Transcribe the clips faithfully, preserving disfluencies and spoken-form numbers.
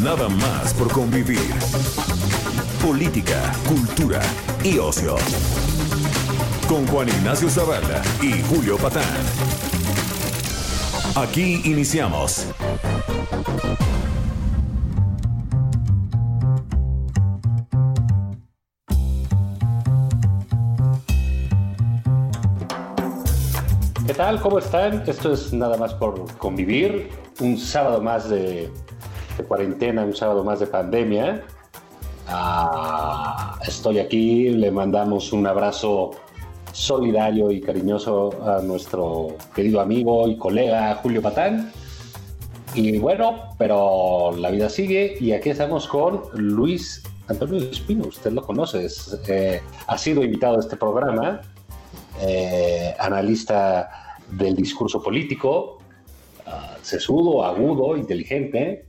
Nada más por convivir. Política, cultura y ocio. Con Juan Ignacio Zavala y Julio Patán. Aquí iniciamos. ¿Qué tal? ¿Cómo están? Esto es Nada más por convivir. Un sábado más de... de cuarentena, un sábado más de pandemia. Ah, estoy aquí, le mandamos un abrazo solidario y cariñoso a nuestro querido amigo y colega Julio Patán. Y bueno, pero la vida sigue y aquí estamos con Luis Antonio Espino, usted lo conoce, es, eh, ha sido invitado a este programa, eh, analista del discurso político, eh, sesudo, agudo, inteligente.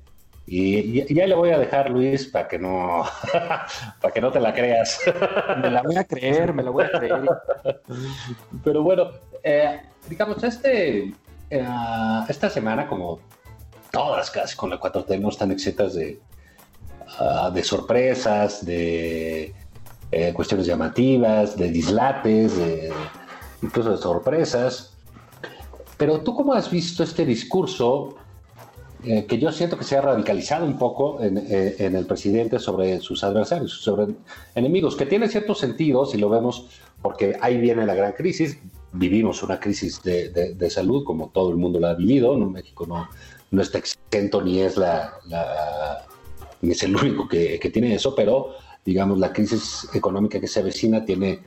Y, y ya le voy a dejar, Luis, para que no para que no te la creas. Me la voy a creer, me la voy a creer. Pero bueno, eh, digamos, este eh, esta semana, como todas casi con la cuatro T, no están exentas de, uh, de sorpresas, de eh, cuestiones llamativas, de dislates, de, incluso de sorpresas. Pero tú, ¿cómo has visto este discurso? Eh, que yo siento que se ha radicalizado un poco en, eh, en el presidente sobre sus adversarios, sobre enemigos, que tiene cierto sentido si lo vemos, porque ahí viene la gran crisis. Vivimos una crisis de, de, de salud, como todo el mundo la ha vivido, ¿no? México no, no está exento ni es, la, la, ni es el único que, que tiene eso, pero digamos la crisis económica que se avecina tiene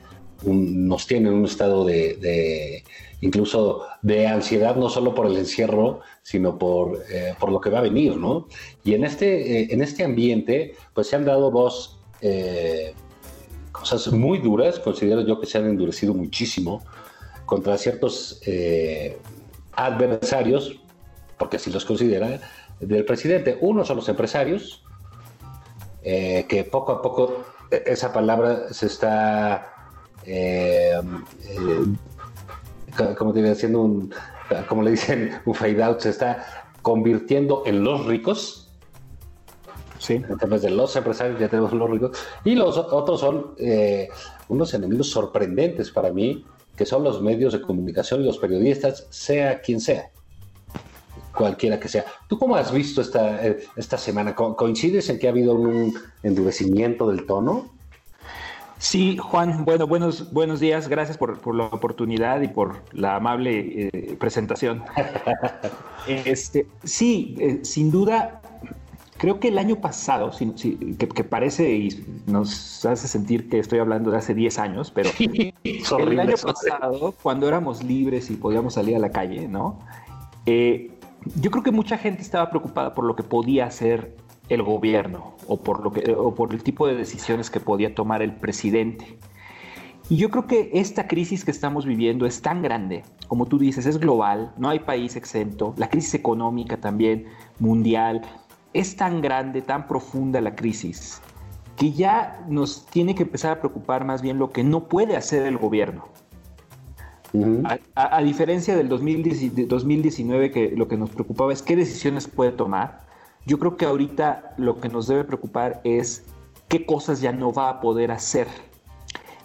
un, nos tiene en un estado de... de incluso de ansiedad, no solo por el encierro, sino por, eh, por lo que va a venir, ¿no? Y en este, eh, en este ambiente, pues se han dado dos eh, cosas muy duras, considero yo que se han endurecido muchísimo contra ciertos eh, adversarios, porque así los considera, del presidente. Uno son los empresarios, eh, que poco a poco esa palabra se está... Eh, eh, como diría, haciendo un, como le dicen, un fade out, se está convirtiendo en los ricos. Sí. En términos de los empresarios ya tenemos los ricos. Y los otros son eh, unos enemigos sorprendentes para mí, que son los medios de comunicación y los periodistas, sea quien sea, cualquiera que sea. ¿Tú cómo has visto esta, esta semana? ¿Coincides en que ha habido un endurecimiento del tono? Sí, Juan, bueno, buenos, buenos días, gracias por, por la oportunidad y por la amable eh, presentación. Este, sí, eh, sin duda, creo que el año pasado, si, si, que, que parece y nos hace sentir que estoy hablando de hace diez años, pero sí, horrible, el año pasado, cuando éramos libres y podíamos salir a la calle, ¿no? Eh, yo creo que mucha gente estaba preocupada por lo que podía hacer el gobierno o por lo que o por el tipo de decisiones que podía tomar el presidente. Y yo creo que esta crisis que estamos viviendo es tan grande, como tú dices, es global, no hay país exento, la crisis económica también mundial, es tan grande, tan profunda la crisis, que ya nos tiene que empezar a preocupar más bien lo que no puede hacer el gobierno. Uh-huh. A, a, a diferencia del dos mil diecinueve, que lo que nos preocupaba es qué decisiones puede tomar. Yo creo que ahorita lo que nos debe preocupar es qué cosas ya no va a poder hacer.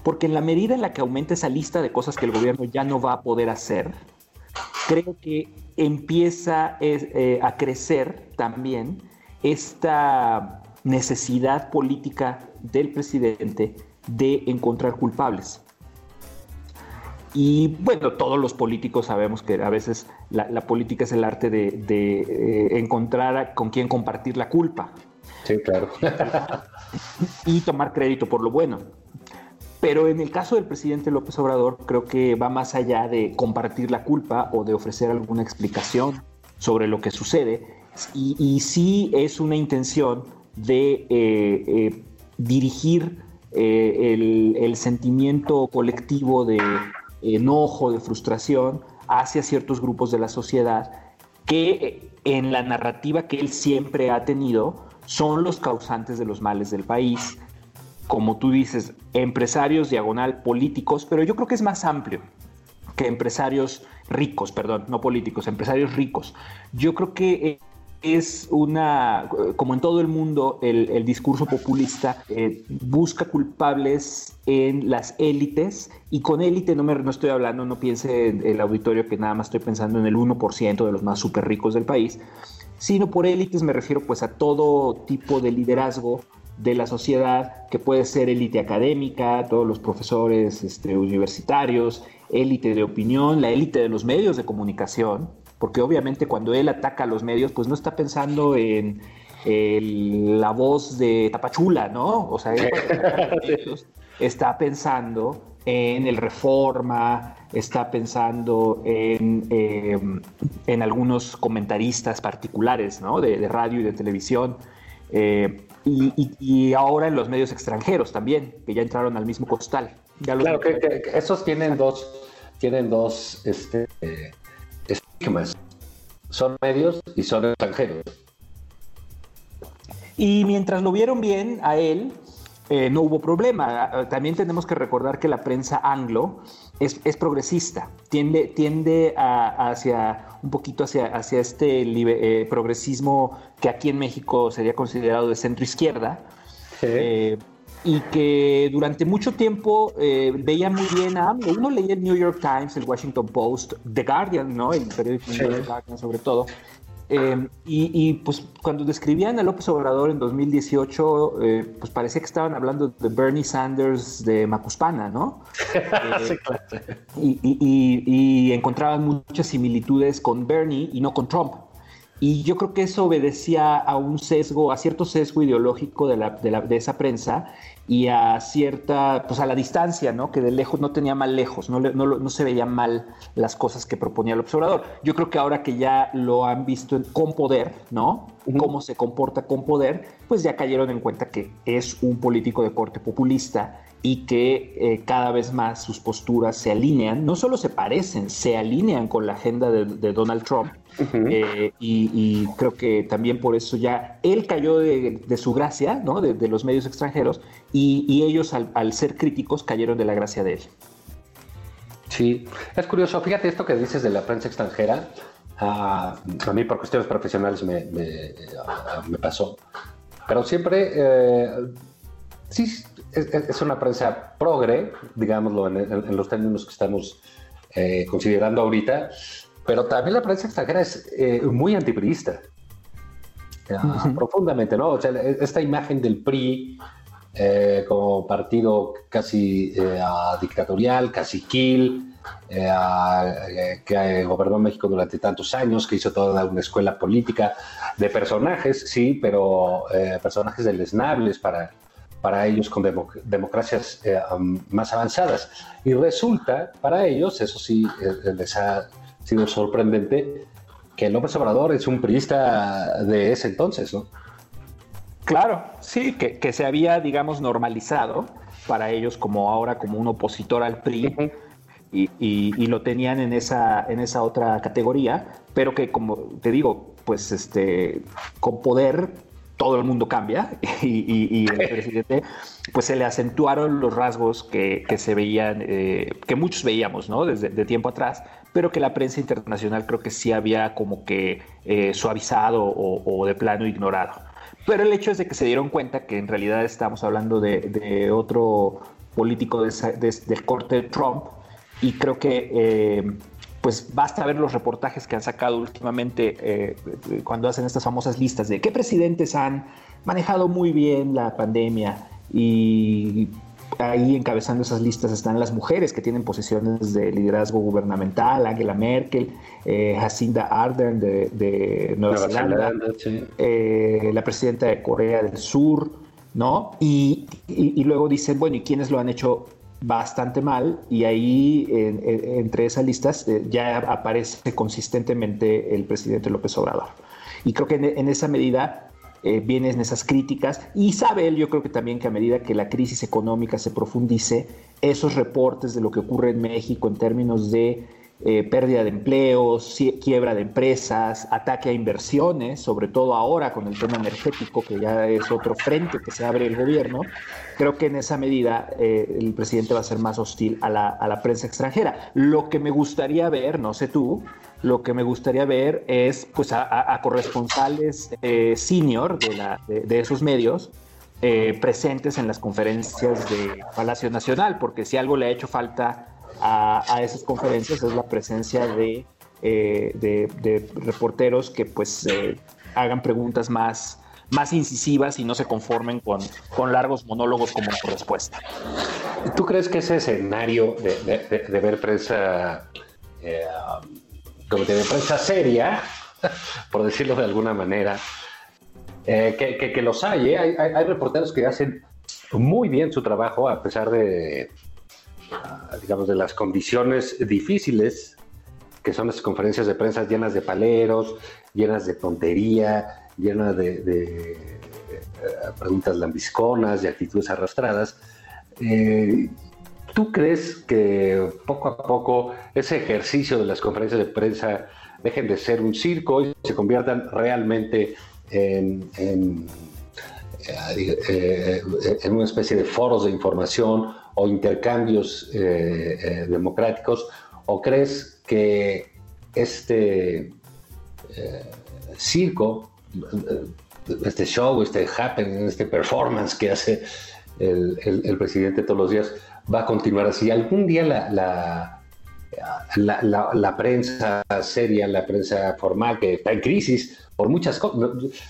Porque en la medida en la que aumente esa lista de cosas que el gobierno ya no va a poder hacer, creo que empieza es, eh, a crecer también esta necesidad política del presidente de encontrar culpables. Y bueno, todos los políticos sabemos que a veces la, la política es el arte de, de eh, encontrar a, con quién compartir la culpa. Sí, claro. Y tomar crédito por lo bueno. Pero en el caso del presidente López Obrador, creo que va más allá de compartir la culpa o de ofrecer alguna explicación sobre lo que sucede, y, y sí es una intención de eh, eh, dirigir eh, el, el sentimiento colectivo de enojo, de frustración hacia ciertos grupos de la sociedad que en la narrativa que él siempre ha tenido son los causantes de los males del país, como tú dices, empresarios, diagonal, políticos, pero yo creo que es más amplio que empresarios ricos, perdón, no políticos, empresarios ricos. Yo creo que es una, como en todo el mundo, el, el discurso populista eh, busca culpables en las élites, y con élite no, me, no estoy hablando, no piense en el auditorio que nada más estoy pensando en el uno por ciento de los más súper ricos del país, sino por élites me refiero pues a todo tipo de liderazgo de la sociedad, que puede ser élite académica, todos los profesores este, universitarios, élite de opinión, la élite de los medios de comunicación, porque obviamente cuando él ataca a los medios, pues no está pensando en el, la voz de Tapachula, ¿no? O sea, él medios, está pensando en el Reforma, está pensando en, eh, en algunos comentaristas particulares, ¿no? De, de radio y de televisión. Eh, Y, y, y ahora en los medios extranjeros también, que ya entraron al mismo costal. Ya claro, que, que esos tienen dos, tienen dos este, eh, estigmas. Son medios y son extranjeros. Y mientras lo vieron bien a él, eh, no hubo problema. También tenemos que recordar que la prensa anglo es, es progresista, tiende, tiende a, hacia... un poquito hacia, hacia este libe, eh, progresismo que aquí en México sería considerado de centro-izquierda, sí. eh, y que durante mucho tiempo eh, veía muy bien a AMLO. Uno leía el New York Times, el Washington Post, The Guardian, ¿no? El periódico sí. The Guardian sobre todo. Eh, y, y pues cuando describían a López Obrador en dos mil dieciocho, eh, pues parecía que estaban hablando de Bernie Sanders de Macuspana, ¿no? Eh, sí, claro. y, y, y, y encontraban muchas similitudes con Bernie y no con Trump. Y yo creo que eso obedecía a un sesgo, a cierto sesgo ideológico de, la, de, la, de esa prensa y a cierta, pues a la distancia, ¿no? Que de lejos no tenía mal lejos, no, no, no se veían mal las cosas que proponía el observador. Yo creo que ahora que ya lo han visto con poder, ¿no? Uh-huh. Cómo se comporta con poder, pues ya cayeron en cuenta que es un político de corte populista y que eh, cada vez más sus posturas se alinean, no solo se parecen, se alinean con la agenda de, de Donald Trump. Uh-huh. eh, y, y creo que también por eso ya él cayó de, de su gracia, ¿no? De, de los medios extranjeros, y, y ellos al, al ser críticos cayeron de la gracia de él. Sí, es curioso, fíjate esto que dices de la prensa extranjera, uh, a mí por cuestiones profesionales me, me, uh, me pasó, pero siempre eh, sí, es una prensa progre, digámoslo, en, en, en los términos que estamos eh, considerando ahorita, pero también la prensa extranjera es eh, muy antipriista, uh-huh. profundamente, ¿no? O sea, esta imagen del P R I eh, como partido casi eh, dictatorial, caciquil, eh, eh, que gobernó México durante tantos años, que hizo toda una escuela política de personajes, sí, pero eh, personajes deleznables para... para ellos con democ- democracias eh, um, más avanzadas. Y resulta, para ellos, eso sí eh, les ha sido sorprendente, que López Obrador es un priista de ese entonces, ¿no? Claro, sí, que, que se había, digamos, normalizado para ellos como ahora, como un opositor al P R I, uh-huh. y, y, y lo tenían en esa, en esa otra categoría, pero que, como te digo, pues este, con poder... todo el mundo cambia y, y, y el presidente, pues se le acentuaron los rasgos que, que se veían, eh, que muchos veíamos, ¿no? Desde de tiempo atrás, pero que la prensa internacional creo que sí había como que eh, suavizado o, o de plano ignorado. Pero el hecho es de que se dieron cuenta que en realidad estamos hablando de, de otro político de, de, del corte de Trump, y creo que... Eh, pues basta ver los reportajes que han sacado últimamente eh, cuando hacen estas famosas listas de qué presidentes han manejado muy bien la pandemia, y ahí encabezando esas listas están las mujeres que tienen posiciones de liderazgo gubernamental, Angela Merkel, eh, Jacinda Ardern de, de Nueva, Nueva Zelanda, Zelanda sí. eh, la presidenta de Corea del Sur, ¿no? Y, y, y luego dicen, bueno, ¿y quiénes lo han hecho bastante mal, y ahí en, en, entre esas listas eh, ya aparece consistentemente el presidente López Obrador. Y creo que en, en esa medida eh, vienen esas críticas, y sabe él, yo creo que también, que a medida que la crisis económica se profundice, esos reportes de lo que ocurre en México en términos de Eh, pérdida de empleos, quiebra de empresas, ataque a inversiones, sobre todo ahora con el tema energético, que ya es otro frente que se abre el gobierno. Creo que en esa medida eh, el presidente va a ser más hostil a la, a la prensa extranjera. Lo que me gustaría ver, no sé tú, lo que me gustaría ver es pues a, a, a corresponsales eh, senior de, la, de, de esos medios eh, presentes en las conferencias de Palacio Nacional, porque si algo le ha hecho falta A, a esas conferencias es la presencia de, eh, de, de reporteros que pues eh, hagan preguntas más, más incisivas y no se conformen con, con largos monólogos como respuesta. ¿Tú crees que ese escenario de, de, de, de ver prensa eh, como de prensa seria, por decirlo de alguna manera, eh, que, que, que los hay, eh? hay, hay, hay reporteros que hacen muy bien su trabajo a pesar de digamos, de las condiciones difíciles que son las conferencias de prensa llenas de paleros, llenas de tontería, llenas de, de, de preguntas lambisconas, de actitudes arrastradas? Eh, ¿Tú crees que poco a poco ese ejercicio de las conferencias de prensa dejen de ser un circo y se conviertan realmente en, en, en una especie de foros de información o intercambios eh, eh, democráticos? ¿O crees que este eh, circo, este show, este happening, este performance que hace el, el, el presidente todos los días va a continuar así? ¿Algún día la, la, la, la, la prensa seria, la prensa formal, que está en crisis por muchas cosas,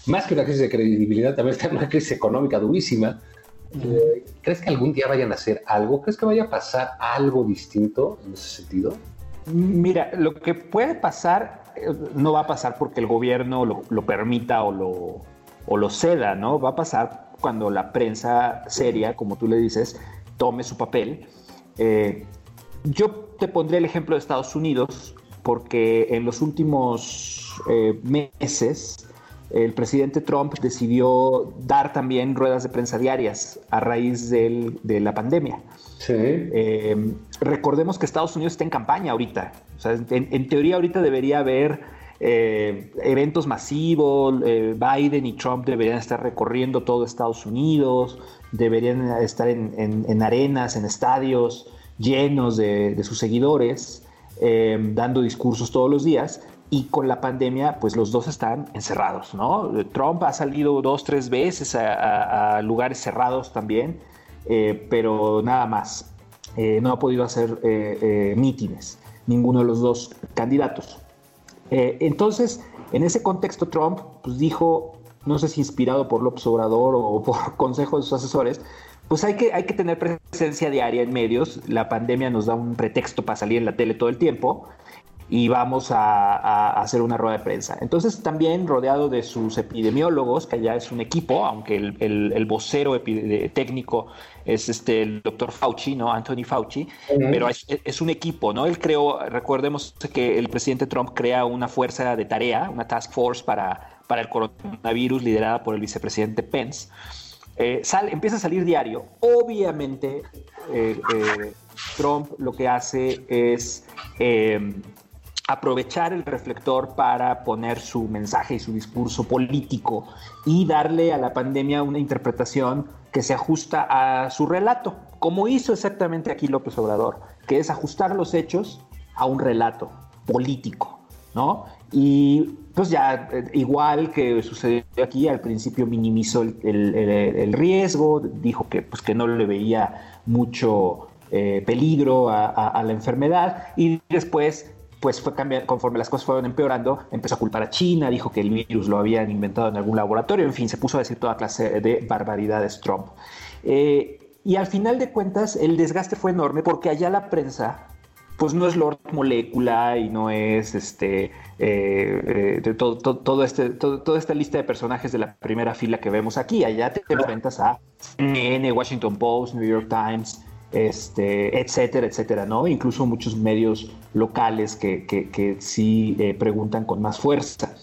más que una crisis de credibilidad, también está en una crisis económica durísima, ¿crees que algún día vayan a hacer algo? ¿Crees que vaya a pasar algo distinto en ese sentido? Mira, lo que puede pasar no va a pasar porque el gobierno lo, lo permita o lo, o lo ceda, ¿no? Va a pasar cuando la prensa seria, como tú le dices, tome su papel. Eh, yo te pondré el ejemplo de Estados Unidos, porque en los últimos eh, meses el presidente Trump decidió dar también ruedas de prensa diarias a raíz del, de la pandemia. Sí. Eh, recordemos que Estados Unidos está en campaña ahorita. O sea, en, en teoría ahorita debería haber eh, eventos masivos. Eh, Biden y Trump deberían estar recorriendo todo Estados Unidos, deberían estar en, en, en arenas, en estadios llenos de, de sus seguidores, eh, dando discursos todos los días. Y con la pandemia, pues los dos están encerrados, ¿no? Trump ha salido dos, tres veces a, a, a lugares cerrados también, eh, pero nada más. Eh, no ha podido hacer eh, eh, mítines, ninguno de los dos candidatos. Eh, entonces, en ese contexto, Trump pues, dijo, no sé si inspirado por López Obrador o por consejo de sus asesores, pues hay que, hay que tener presencia diaria en medios. La pandemia nos da un pretexto para salir en la tele todo el tiempo, y vamos a, a hacer una rueda de prensa. Entonces, también rodeado de sus epidemiólogos, que ya es un equipo, aunque el, el, el vocero epi- técnico es este, el doctor Fauci, ¿no? Anthony Fauci, uh-huh. Pero es, es un equipo, ¿no? Él creó, recordemos que el presidente Trump crea una fuerza de tarea, una task force para, para el coronavirus, liderada por el vicepresidente Pence. Eh, sale, empieza a salir diario. Obviamente, eh, eh, Trump lo que hace es Eh, aprovechar el reflector para poner su mensaje y su discurso político y darle a la pandemia una interpretación que se ajusta a su relato, como hizo exactamente aquí López Obrador, que es ajustar los hechos a un relato político, ¿no? Y pues ya, igual que sucedió aquí, al principio minimizó el, el, el, el riesgo, dijo que, pues, que no le veía mucho eh, peligro a, a, a la enfermedad, y después pues fue cambiando, conforme las cosas fueron empeorando, empezó a culpar a China, dijo que el virus lo habían inventado en algún laboratorio, en fin, se puso a decir toda clase de barbaridades Trump. Eh, y al final de cuentas, el desgaste fue enorme, porque allá la prensa, pues no es Lord Molecula y no es este eh, eh, de todo, todo, todo este, todo, toda esta lista de personajes de la primera fila que vemos aquí. Allá te enfrentas a C N N, Washington Post, New York Times, este, etcétera, etcétera, ¿no? Incluso muchos medios locales que, que, que sí eh, preguntan con más fuerza.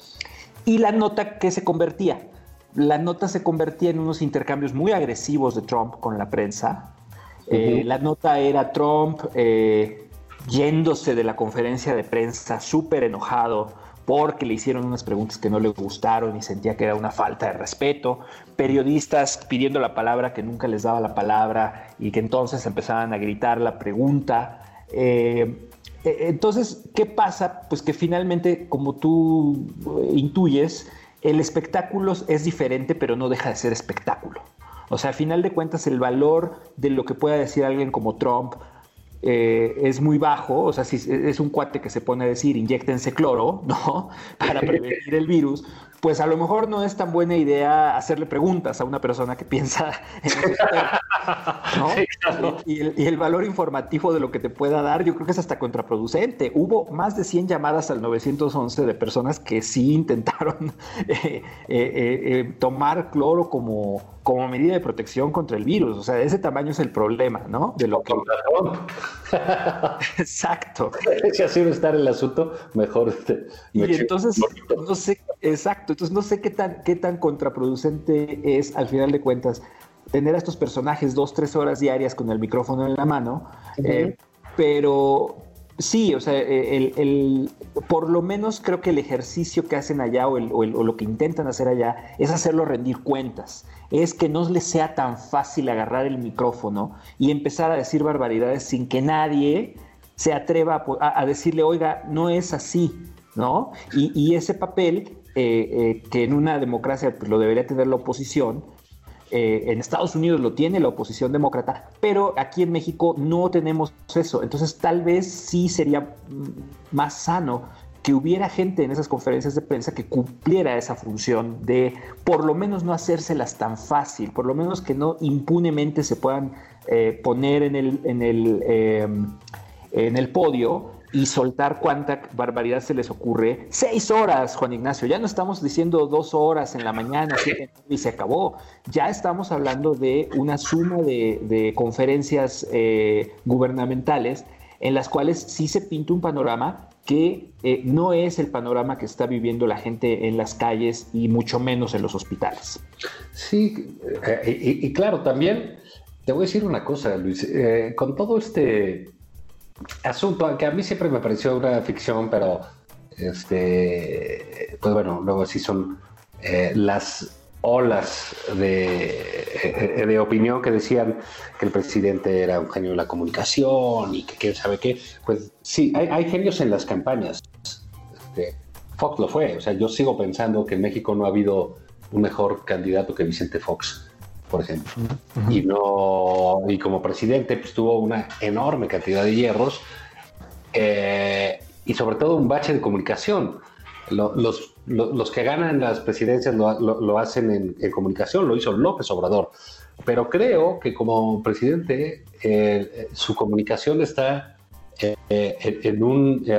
Y la nota que se convertía, la nota se convertía en unos intercambios muy agresivos de Trump con la prensa. Uh-huh. Eh, la nota era Trump eh, yéndose de la conferencia de prensa súper enojado porque le hicieron unas preguntas que no le gustaron y sentía que era una falta de respeto, periodistas pidiendo la palabra que nunca les daba la palabra y que entonces empezaban a gritar la pregunta. Eh, entonces, ¿qué pasa? Pues que finalmente, como tú intuyes, el espectáculo es diferente, pero no deja de ser espectáculo. O sea, al final de cuentas, el valor de lo que pueda decir alguien como Trump Eh, es muy bajo. O sea, si es un cuate que se pone a decir inyéctense cloro, ¿no?, para prevenir el virus, pues a lo mejor no es tan buena idea hacerle preguntas a una persona que piensa en esos temas, ¿no? Sí, claro. y, el, y el valor informativo de lo que te pueda dar, yo creo que es hasta contraproducente. Hubo más de cien llamadas al nueve once de personas que sí intentaron eh, eh, eh, tomar cloro como, como medida de protección contra el virus. O sea, de ese tamaño es el problema, ¿no? De lo que... Exacto. Si así no está el asunto, mejor... Te, me y entonces, no sé, exacto, entonces no sé qué tan, qué tan contraproducente es, al final de cuentas, tener a estos personajes dos, tres horas diarias con el micrófono en la mano, uh-huh. eh, pero sí, o sea, el, el, por lo menos creo que el ejercicio que hacen allá o, el, o, el, o lo que intentan hacer allá es hacerlo rendir cuentas, es que no les sea tan fácil agarrar el micrófono y empezar a decir barbaridades sin que nadie se atreva a, a, a decirle, oiga, no es así, ¿no? Y, y ese papel eh, eh, que en una democracia pues, lo debería tener la oposición. Eh, en Estados Unidos lo tiene la oposición demócrata, pero aquí en México no tenemos eso. Entonces, tal vez sí sería más sano que hubiera gente en esas conferencias de prensa que cumpliera esa función de por lo menos no hacérselas tan fácil, por lo menos que no impunemente se puedan eh, poner en el, en el, eh, en el podio y soltar cuánta barbaridad se les ocurre. Seis horas, Juan Ignacio. Ya no estamos diciendo dos horas en la mañana siete, y se acabó. Ya estamos hablando de una suma de, de conferencias eh, gubernamentales en las cuales sí se pinta un panorama que eh, no es el panorama que está viviendo la gente en las calles y mucho menos en los hospitales. Sí, y, y, y claro, también te voy a decir una cosa, Luis. Eh, con todo este... asunto que a mí siempre me pareció una ficción, pero este, pues bueno, luego así son eh, las olas de, de opinión que decían que el presidente era un genio de la comunicación y que quién sabe qué. Pues sí, hay, hay genios en las campañas. Este, Fox lo fue. O sea, yo sigo pensando que en México no ha habido un mejor candidato que Vicente Fox, por ejemplo, uh-huh. y no y como presidente pues tuvo una enorme cantidad de hierros eh, y sobre todo un bache de comunicación. Lo, los, lo, los que ganan las presidencias lo, lo, lo hacen en, en comunicación, lo hizo López Obrador, pero creo que como presidente eh, su comunicación está eh, en, un, eh,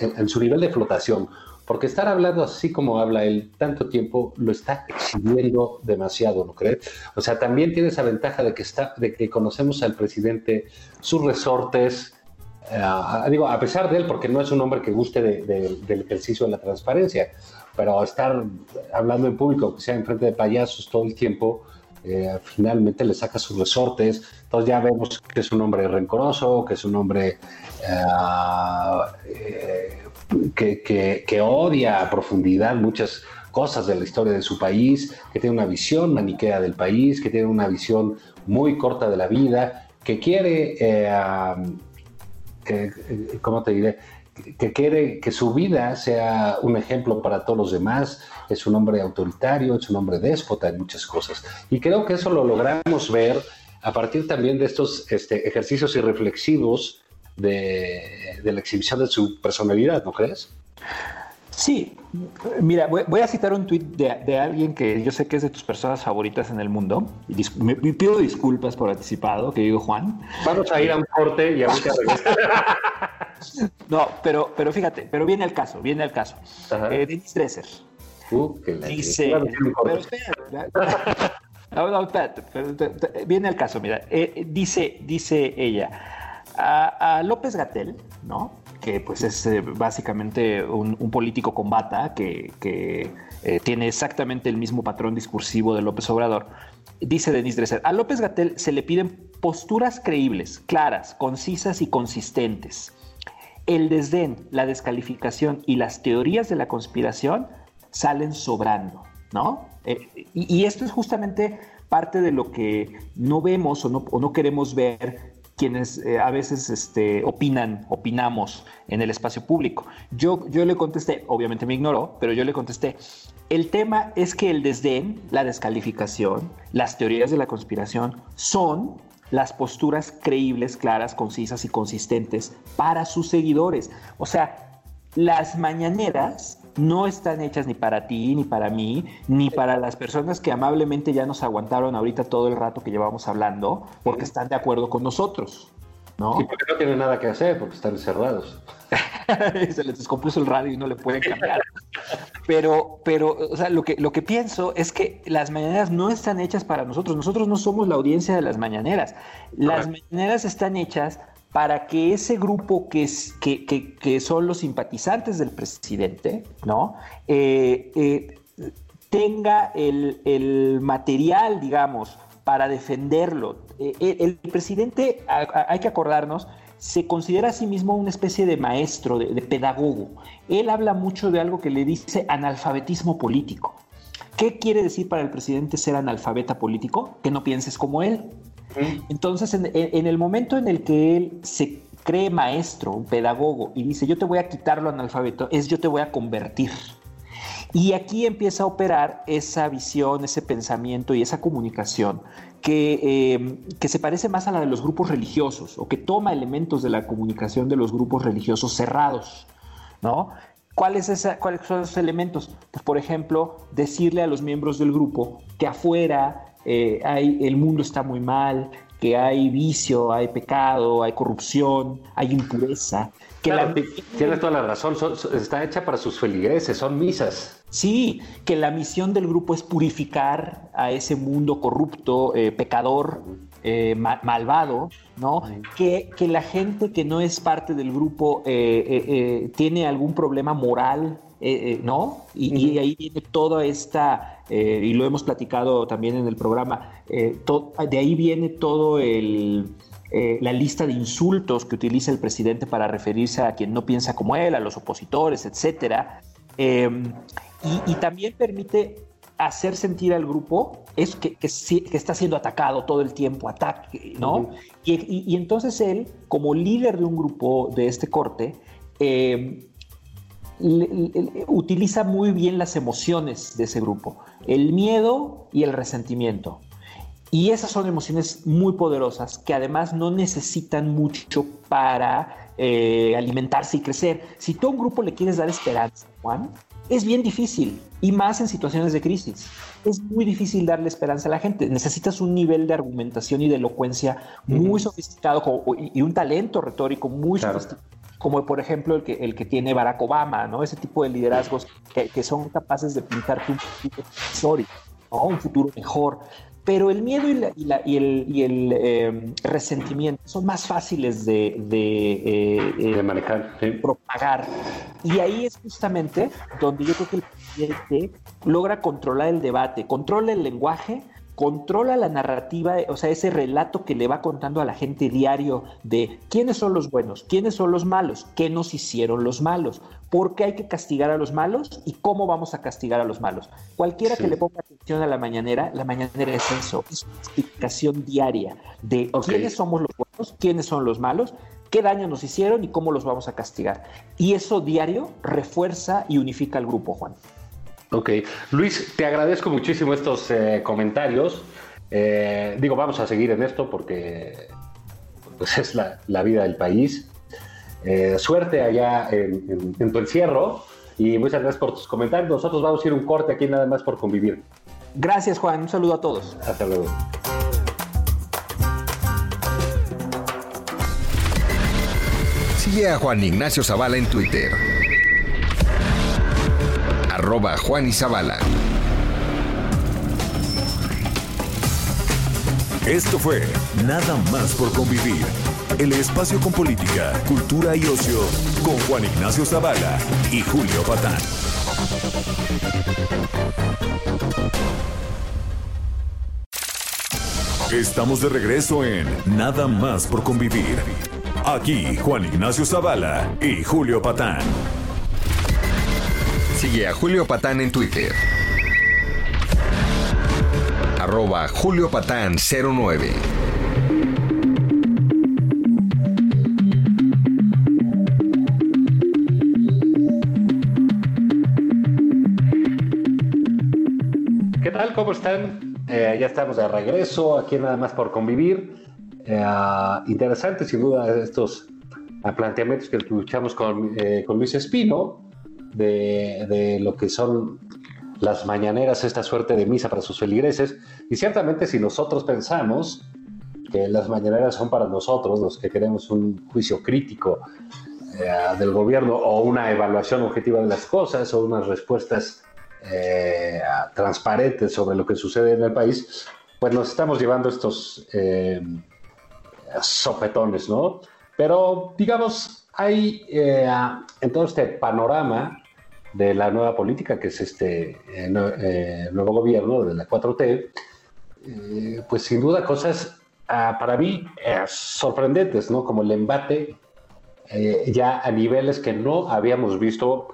en, en su nivel de flotación. Porque estar hablando así como habla él tanto tiempo lo está exhibiendo demasiado, ¿no crees? O sea, también tiene esa ventaja de que está, de que conocemos al presidente, sus resortes, eh, digo, a pesar de él, porque no es un hombre que guste de, de, del ejercicio de la transparencia, pero estar hablando en público, que sea en frente de payasos todo el tiempo, eh, finalmente le saca sus resortes. Entonces ya vemos que es un hombre rencoroso, que es un hombre... Eh, eh, Que, que, que odia a profundidad muchas cosas de la historia de su país, que tiene una visión maniquea del país, que tiene una visión muy corta de la vida, que quiere, eh, eh, ¿cómo te diré? Que quiere que su vida sea un ejemplo para todos los demás. Es un hombre autoritario, es un hombre déspota en muchas cosas. Y creo que eso lo logramos ver a partir también de estos este, ejercicios irreflexivos De, de la exhibición de su personalidad, ¿no crees? Sí, mira, voy, voy a citar un tuit de, de alguien que yo sé que es de tus personas favoritas en el mundo. Y dis, me, me pido disculpas por anticipado, querido Juan. Vamos a ir a un corte y a muchas veces. No, pero, pero fíjate, pero viene al caso, viene al caso. Eh, Denise Dresser. Uh, que la dice, que... claro, pero espera, No, no, viene al caso, mira, eh, dice, dice ella, a, a López-Gatell, ¿no? Que pues es eh, básicamente un, un político con bata que, que eh, tiene exactamente el mismo patrón discursivo de López Obrador. Dice Denise Dresser, a López-Gatell se le piden posturas creíbles, claras, concisas y consistentes. El desdén, la descalificación y las teorías de la conspiración salen sobrando, ¿no? Eh, y, y esto es justamente parte de lo que no vemos o no, o no queremos ver quienes eh, a veces este, opinan, opinamos en el espacio público. Yo, yo le contesté, obviamente me ignoró, pero yo le contesté, el tema es que el desdén, la descalificación, las teorías de la conspiración son las posturas creíbles, claras, concisas y consistentes para sus seguidores. O sea, las mañaneras no están hechas ni para ti, ni para mí, ni para las personas que amablemente ya nos aguantaron ahorita todo el rato que llevamos hablando, porque están de acuerdo con nosotros, ¿no? Sí, porque no tienen nada que hacer, porque están encerrados. Se les descompuso el radio y no le pueden cambiar. Pero, pero, o sea, lo que, lo que pienso es que las mañaneras no están hechas para nosotros. Nosotros no somos la audiencia de las mañaneras. Las right. mañaneras están hechas para que ese grupo que, es, que, que, que son los simpatizantes del presidente, ¿no? eh, eh, tenga el, el material, digamos, para defenderlo. Eh, el presidente, a, a, hay que acordarnos, se considera a sí mismo una especie de maestro, de, de pedagogo. Él habla mucho de algo que le dice analfabetismo político. ¿Qué quiere decir para el presidente ser analfabeta político? Que no pienses como él. Entonces, en, en el momento en el que él se cree maestro, un pedagogo, y dice, yo te voy a quitar lo analfabeto, es yo te voy a convertir. Y aquí empieza a operar esa visión, ese pensamiento y esa comunicación que, eh, que se parece más a la de los grupos religiosos, o que toma elementos de la comunicación de los grupos religiosos cerrados, ¿no? ¿Cuál es esa, ¿Cuáles son esos elementos? Pues, por ejemplo, decirle a los miembros del grupo que afuera... Eh, hay, el mundo está muy mal, que hay vicio, hay pecado, hay corrupción, hay impureza. Que claro, la... Tienes toda la razón, son, son, está hecha para sus feligreses, son misas. Sí, que la misión del grupo es purificar a ese mundo corrupto, eh, pecador, eh, ma- malvado, ¿no? Que, que la gente que no es parte del grupo eh, eh, eh, tiene algún problema moral. Eh, eh, ¿no? Y, uh-huh. y ahí viene toda esta, eh, y lo hemos platicado también en el programa, eh, to, de ahí viene todo el, eh, la lista de insultos que utiliza el presidente para referirse a quien no piensa como él, a los opositores, etcétera. Eh, y, y también permite hacer sentir al grupo es que, que, que está siendo atacado todo el tiempo, ataque, ¿no? Uh-huh. Y, y, y entonces él, como líder de un grupo de este corte, eh, utiliza muy bien las emociones de ese grupo, el miedo y el resentimiento. Y esas son emociones muy poderosas que además no necesitan mucho para eh, alimentarse y crecer. Si tú a un grupo le quieres dar esperanza, Juan, es bien difícil, y más en situaciones de crisis. Es muy difícil darle esperanza a la gente. Necesitas un nivel de argumentación y de elocuencia muy mm-hmm. sofisticado y un talento retórico muy claro. sofisticado. Como por ejemplo el que, el que tiene Barack Obama, ¿no? Ese tipo de liderazgos que, que son capaces de pintarte un futuro sorry, ¿no? Un futuro mejor. Pero el miedo y, la, y, la, y el, y el eh, resentimiento son más fáciles de, de, eh, eh, de manejar, sí. propagar. Y ahí es justamente donde yo creo que el presidente logra controlar el debate, controla el lenguaje, controla la narrativa, o sea, ese relato que le va contando a la gente diario de quiénes son los buenos, quiénes son los malos, qué nos hicieron los malos, por qué hay que castigar a los malos y cómo vamos a castigar a los malos. Cualquiera sí. que le ponga atención a la mañanera, la mañanera es eso, es una explicación diaria de okay. quiénes somos los buenos, quiénes son los malos, qué daño nos hicieron y cómo los vamos a castigar. Y eso diario refuerza y unifica al grupo, Juan. Ok. Luis, te agradezco muchísimo estos eh, comentarios. Eh, digo, vamos a seguir en esto porque pues, es la, la vida del país. Eh, suerte allá en, en, en tu encierro y muchas gracias por tus comentarios. Nosotros vamos a ir un corte aquí nada más por convivir. Gracias, Juan. Un saludo a todos. Hasta luego. Sigue a Juan Ignacio Zavala en Twitter. Arroba Juan y Zavala. Esto fue Nada más por convivir, el espacio con política, cultura y ocio con Juan Ignacio Zavala y Julio Patán. Estamos de regreso en Nada más por convivir. Aquí Juan Ignacio Zavala y Julio Patán. Sigue a Julio Patán en Twitter. Arroba Julio Patán cero nueve. ¿Qué tal? ¿Cómo están? Eh, ya estamos de regreso aquí en Nada más por convivir. Eh, interesante sin duda estos planteamientos que escuchamos con, eh, con Luis Espino de, de lo que son las mañaneras, esta suerte de misa para sus feligreses. Y ciertamente si nosotros pensamos que las mañaneras son para nosotros, los que queremos un juicio crítico eh, del gobierno o una evaluación objetiva de las cosas o unas respuestas eh, transparentes sobre lo que sucede en el país, pues nos estamos llevando estos eh, sopetones, ¿no? Pero digamos, hay eh, en todo este panorama de la nueva política, que es este eh, no, eh, nuevo gobierno de la cuatro T, eh, pues sin duda cosas ah, para mí eh, sorprendentes, ¿no? Como el embate eh, ya a niveles que no habíamos visto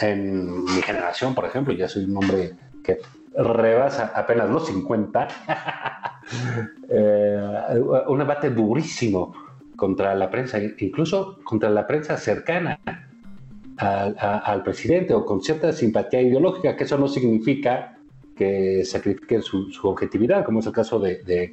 en mi generación, por ejemplo. Ya soy un hombre que rebasa apenas los cincuenta. eh, un embate durísimo contra la prensa, incluso contra la prensa cercana Al, a, al presidente o con cierta simpatía ideológica, que eso no significa que sacrifiquen su, su objetividad, como es el caso de, de,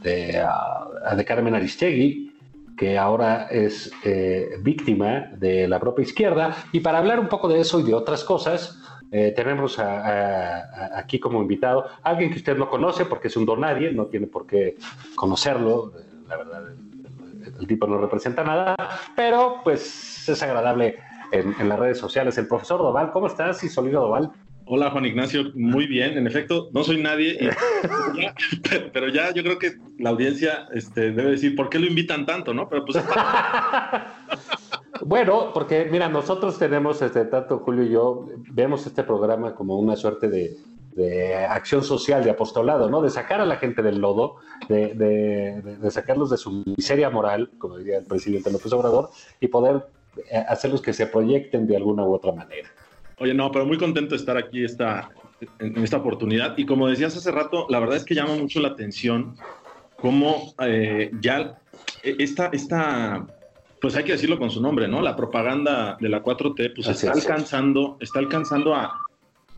de, uh, de Carmen Aristegui, que ahora es eh, víctima de la propia izquierda. Y para hablar un poco de eso y de otras cosas, eh, tenemos a, a, a, aquí como invitado a alguien que usted no conoce porque es un don nadie, no tiene por qué conocerlo, la verdad el, el tipo no representa nada, pero pues es agradable En, en las redes sociales. El profesor Doval, ¿cómo estás? Isolino Doval. Hola, Juan Ignacio, muy bien. En efecto, no soy nadie, y, ya, pero ya yo creo que la audiencia este, debe decir, ¿por qué lo invitan tanto, no? Pero pues... Bueno, porque mira, nosotros tenemos, este, tanto Julio y yo, vemos este programa como una suerte de, de acción social, de apostolado, ¿no? De sacar a la gente del lodo, de, de, de, de sacarlos de su miseria moral, como diría el presidente López Obrador, y poder hacerlos que se proyecten de alguna u otra manera. Oye, no, pero muy contento de estar aquí esta, en esta oportunidad. Y como decías hace rato, la verdad es que llama mucho la atención cómo eh, ya esta, esta, pues hay que decirlo con su nombre, ¿no? La propaganda de la cuatro T, pues está alcanzando, está alcanzando a,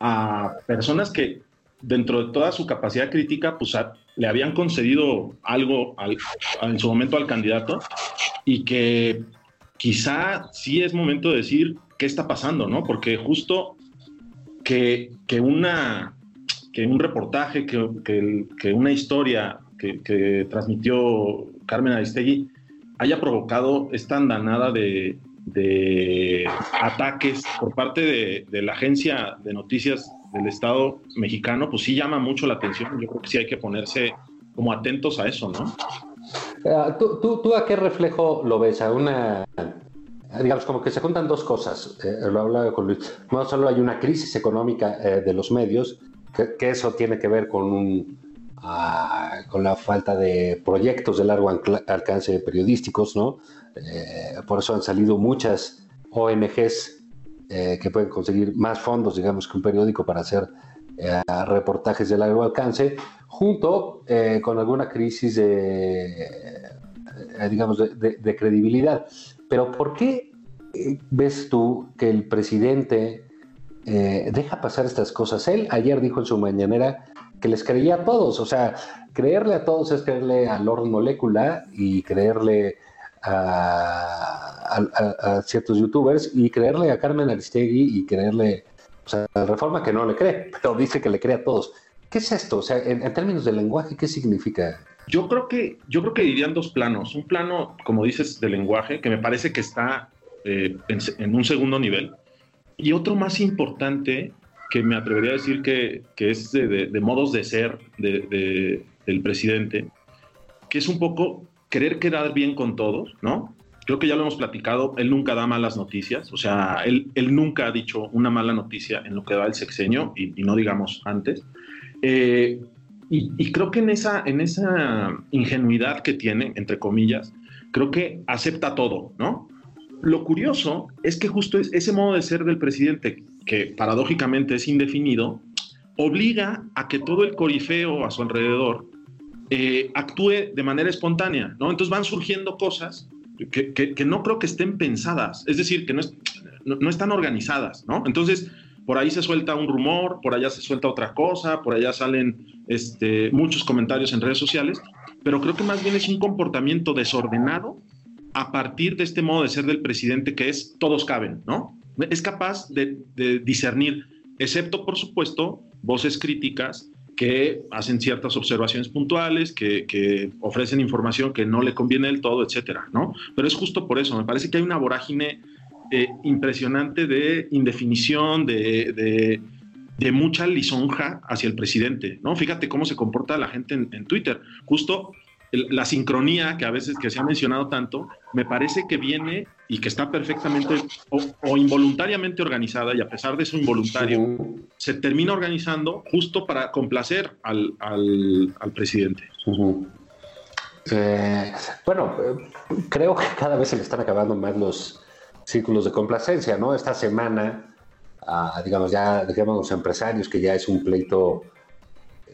a personas que dentro de toda su capacidad crítica, pues a, le habían concedido algo al, en su momento al candidato, y que quizá sí es momento de decir qué está pasando, ¿no? Porque justo que, que, una, que un reportaje, que, que, que una historia que, que transmitió Carmen Aristegui haya provocado esta andanada de, de ataques por parte de, de la agencia de noticias del Estado mexicano, pues sí llama mucho la atención. Yo creo que sí hay que ponerse como atentos a eso, ¿no? ¿Tú, tú, ¿Tú a qué reflejo lo ves? A una, digamos, como que se juntan dos cosas. Eh, lo hablaba con Luis. No solo hay una crisis económica eh, de los medios, que, que eso tiene que ver con, un, ah, con la falta de proyectos de largo alcance periodísticos, ¿no? Eh, por eso han salido muchas O N Ges eh, que pueden conseguir más fondos, digamos, que un periódico para hacer a reportajes de largo alcance, junto eh, con alguna crisis de, eh, digamos, de, de, de credibilidad. Pero ¿por qué ves tú que el presidente eh, deja pasar estas cosas? Él ayer dijo en su mañanera que les creía a todos. O sea, creerle a todos es creerle a Lord Molecula y creerle a, a, a ciertos youtubers y creerle a Carmen Aristegui y creerle... O sea, la Reforma, que no le cree, pero dice que le cree a todos. ¿Qué es esto? O sea, en, en términos de lenguaje, ¿qué significa? Yo creo que yo creo que dirían dos planos. Un plano, como dices, de lenguaje, que me parece que está eh, en, en un segundo nivel. Y otro más importante, que me atrevería a decir que, que es de, de, de modos de ser de, de, del presidente, que es un poco querer quedar bien con todos, ¿no? Creo que ya lo hemos platicado, él nunca da malas noticias, o sea, él, él nunca ha dicho una mala noticia en lo que va el sexenio, y, y no digamos antes. Eh, y, y creo que en esa, en esa ingenuidad que tiene, entre comillas, creo que acepta todo, ¿no? Lo curioso es que justo ese modo de ser del presidente, que paradójicamente es indefinido, obliga a que todo el corifeo a su alrededor eh, actúe de manera espontánea, ¿no? Entonces van surgiendo cosas que, que, que no creo que estén pensadas, es decir, que no, es, no, no están organizadas, ¿no? Entonces, por ahí se suelta un rumor, por allá se suelta otra cosa, por allá salen este, muchos comentarios en redes sociales, pero creo que más bien es un comportamiento desordenado a partir de este modo de ser del presidente, que es todos caben, ¿no? Es capaz de, de discernir, excepto, por supuesto, voces críticas que hacen ciertas observaciones puntuales, que, que ofrecen información que no le conviene del todo, etcétera, ¿no? Pero es justo por eso, me parece que hay una vorágine eh, impresionante de indefinición, de, de, de mucha lisonja hacia el presidente, ¿no? Fíjate cómo se comporta la gente en, en Twitter, justo... La sincronía que a veces que se ha mencionado tanto, me parece que viene y que está perfectamente o, o involuntariamente organizada, y a pesar de eso involuntario, uh-huh. se termina organizando justo para complacer al, al, al presidente. Uh-huh. eh, bueno, eh, creo que cada vez se le están acabando más los círculos de complacencia, ¿no? Esta semana, ah, digamos, ya digamos los empresarios, que ya es un pleito...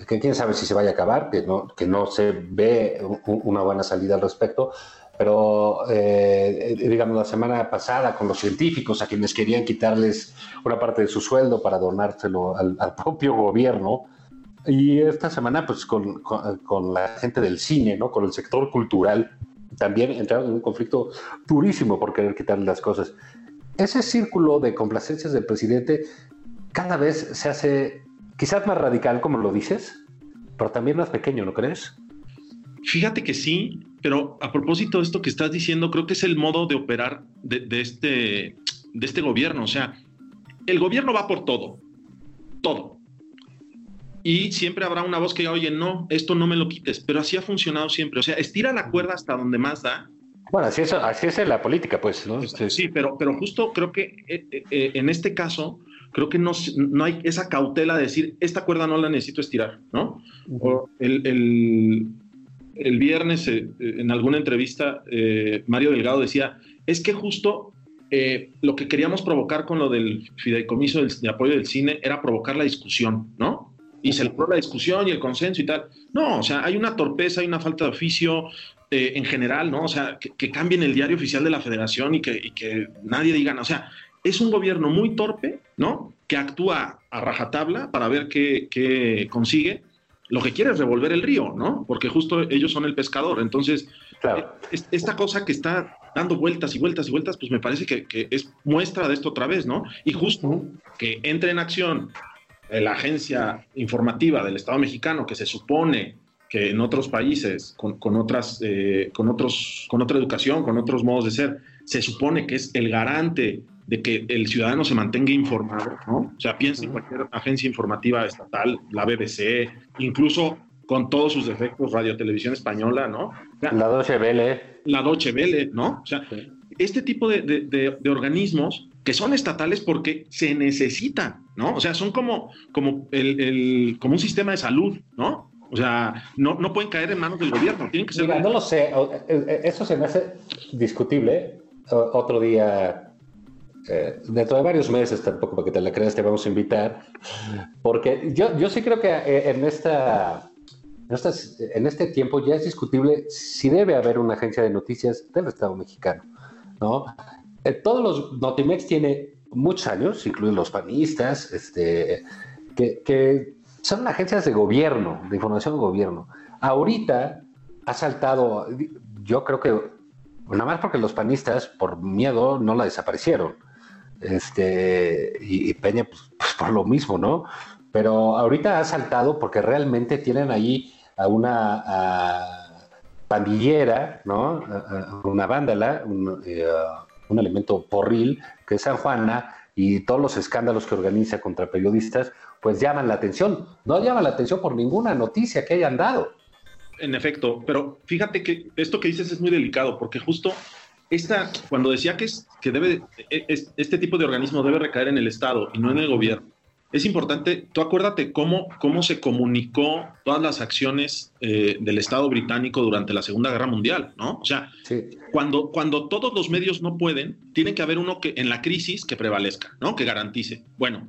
que quién sabe si se vaya a acabar, que no, que no se ve una buena salida al respecto, pero eh, digamos la semana pasada con los científicos, a quienes querían quitarles una parte de su sueldo para donárselo al, al propio gobierno, y esta semana pues con, con, con la gente del cine, ¿no? Con el sector cultural, también entraron en un conflicto durísimo por querer quitarle las cosas. Ese círculo de complacencias del presidente cada vez se hace... quizás más radical, como lo dices, pero también más pequeño, ¿no crees? Fíjate que sí, pero a propósito de esto que estás diciendo, creo que es el modo de operar de, de, este, de este gobierno. O sea, el gobierno va por todo, todo. Y siempre habrá una voz que diga, oye, no, esto no me lo quites, pero así ha funcionado siempre. O sea, estira la cuerda hasta donde más da. Bueno, así es, así es la política, pues, ¿no? Sí, pero, pero justo creo que eh, eh, en este caso... creo que no, no hay esa cautela de decir, esta cuerda no la necesito estirar, ¿no? Uh-huh. El, el, el viernes, eh, en alguna entrevista, eh, Mario Delgado decía, es que justo eh, lo que queríamos provocar con lo del fideicomiso del, de apoyo del cine era provocar la discusión, ¿no? Y se logró la discusión y el consenso y tal. No, o sea, hay una torpeza, hay una falta de oficio eh, en general, ¿no? O sea, que, que cambien el diario oficial de la federación y que, y que nadie diga, no, o sea... Es un gobierno muy torpe, ¿no? Que actúa a rajatabla para ver qué, qué consigue. Lo que quiere es revolver el río, ¿no? Porque justo ellos son el pescador. Entonces, claro. Esta cosa que está dando vueltas y vueltas y vueltas, pues me parece que, que es muestra de esto otra vez, ¿no? Y justo que entre en acción la agencia informativa del Estado mexicano, que se supone que en otros países, con, con, otras, eh, con, otros, con otra educación, con otros modos de ser, se supone que es el garante de que el ciudadano se mantenga informado, ¿no? O sea, piensa en cualquier agencia informativa estatal, la B B C, incluso con todos sus defectos, Radio Televisión Española, ¿no? O sea, la Deutsche Welle. La Deutsche Welle, ¿no? O sea, sí. Este tipo de, de, de, de organismos que son estatales porque se necesitan, ¿no? O sea, son como, como, el, el, como un sistema de salud, ¿no? O sea, no, no pueden caer en manos del gobierno, tienen que ser... Mira, no lo sé, eso se me hace discutible. Otro día... Eh, dentro de varios meses, tampoco para que te la creas, te vamos a invitar, porque yo, yo sí creo que en, esta, en, esta, en este tiempo ya es discutible si debe haber una agencia de noticias del Estado mexicano, ¿no? Eh, todos los Notimex tiene muchos años, incluidos los panistas, este, que, que son agencias de gobierno, de información de gobierno. Ahorita ha saltado, yo creo que nada más porque los panistas, por miedo, no la desaparecieron. Este, y, y Peña, pues, pues por lo mismo, ¿no? Pero ahorita ha saltado porque realmente tienen ahí a una a pandillera, ¿no? A, a una vándala, un, uh, un elemento porril, que es Sanjuana, y todos los escándalos que organiza contra periodistas, pues llaman la atención. No llaman la atención por ninguna noticia que hayan dado, En efecto, pero fíjate que esto que dices es muy delicado, porque justo esta, cuando decía que, es, que debe, es, este tipo de organismo debe recaer en el Estado y no en el gobierno, es importante, tú acuérdate cómo, cómo se comunicó todas las acciones eh, del Estado británico durante la Segunda Guerra Mundial, ¿no? O sea, sí. cuando, cuando todos los medios no pueden, tiene que haber uno que en la crisis que prevalezca, ¿no? Que garantice. Bueno,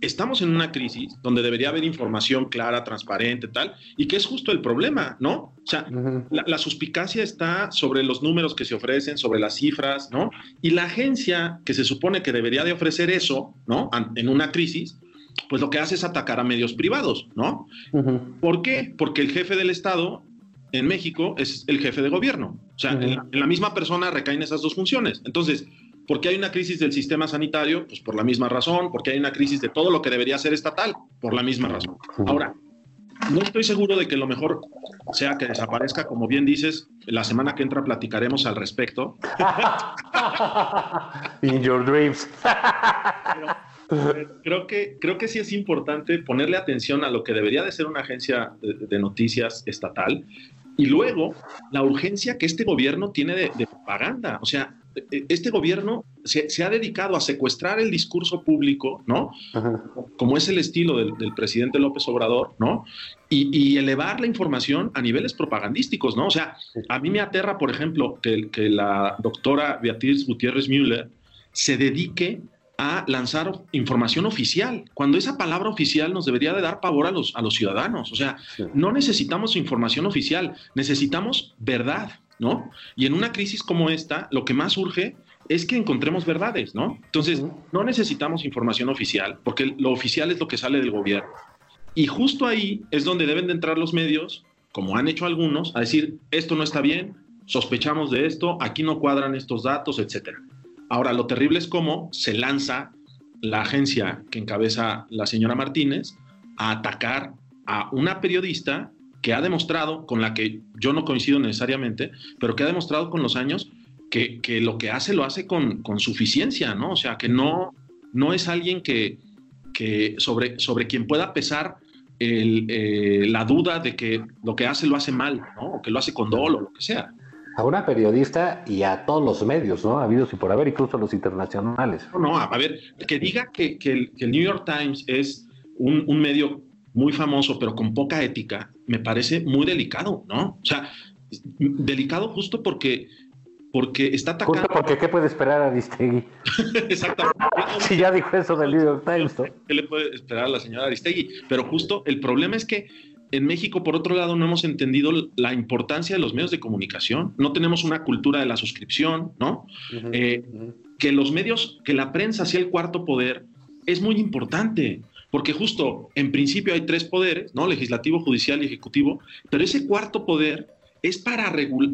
estamos en una crisis donde debería haber información clara, transparente, tal, y que es justo el problema, ¿no? O sea, uh-huh. la, la suspicacia está sobre los números que se ofrecen, sobre las cifras, ¿no? Y la agencia que se supone que debería de ofrecer eso, ¿no? En una crisis, pues lo que hace es atacar a medios privados, ¿no? Uh-huh. ¿Por qué? Porque el jefe del Estado en México es el jefe de gobierno. O sea, uh-huh. en, la, en la misma persona recaen esas dos funciones. Entonces, ¿por qué hay una crisis del sistema sanitario? Pues por la misma razón. ¿Por qué hay una crisis de todo lo que debería ser estatal? Por la misma razón. Uh-huh. Ahora, no estoy seguro de que lo mejor sea que desaparezca, como bien dices, la semana que entra platicaremos al respecto. In your dreams. Pero, Creo que, creo que sí es importante ponerle atención a lo que debería de ser una agencia de, de noticias estatal y luego la urgencia que este gobierno tiene de, de propaganda. O sea, este gobierno se, se ha dedicado a secuestrar el discurso público, ¿no? Ajá. Como es el estilo del, del presidente López Obrador, ¿no? Y, y elevar la información a niveles propagandísticos, ¿no? O sea, a mí me aterra, por ejemplo, que, que la doctora Beatriz Gutiérrez Müller se dedique a lanzar información oficial, cuando esa palabra oficial nos debería de dar pavor a los, a los ciudadanos. O sea, sí. no necesitamos información oficial, necesitamos verdad, ¿no? Y en una crisis como esta, lo que más urge es que encontremos verdades, ¿no? Entonces, uh-huh. no necesitamos información oficial, porque lo oficial es lo que sale del gobierno. Y justo ahí es donde deben de entrar los medios, como han hecho algunos, a decir, esto no está bien, sospechamos de esto, aquí no cuadran estos datos, etcétera. Ahora, lo terrible es cómo se lanza la agencia que encabeza la señora Martínez a atacar a una periodista que ha demostrado, con la que yo no coincido necesariamente, pero que ha demostrado con los años que, que lo que hace lo hace con, con suficiencia, ¿no? O sea, que no, no es alguien que, que sobre, sobre quien pueda pesar el, eh, la duda de que lo que hace lo hace mal, ¿no? O que lo hace con dolo, lo que sea. A una periodista y a todos los medios, ¿no? Habidos y por haber, incluso a los internacionales. No, no, a ver, que diga que, que, el, que el New York Times es un, un medio muy famoso, pero con poca ética, me parece muy delicado, ¿no? O sea, delicado justo porque, porque está atacando... Justo porque, ¿qué puede esperar Aristegui? Exactamente. Si ya dijo eso del New York Times, ¿no? ¿Qué le puede esperar a la señora Aristegui? Pero justo el problema es que en México, por otro lado, no hemos entendido la importancia de los medios de comunicación. No tenemos una cultura de la suscripción, ¿no? Uh-huh, eh, uh-huh. Que los medios, que la prensa sea el cuarto poder, es muy importante. Porque justo, en principio hay tres poderes, ¿no? Legislativo, judicial y ejecutivo. Pero ese cuarto poder es para regular,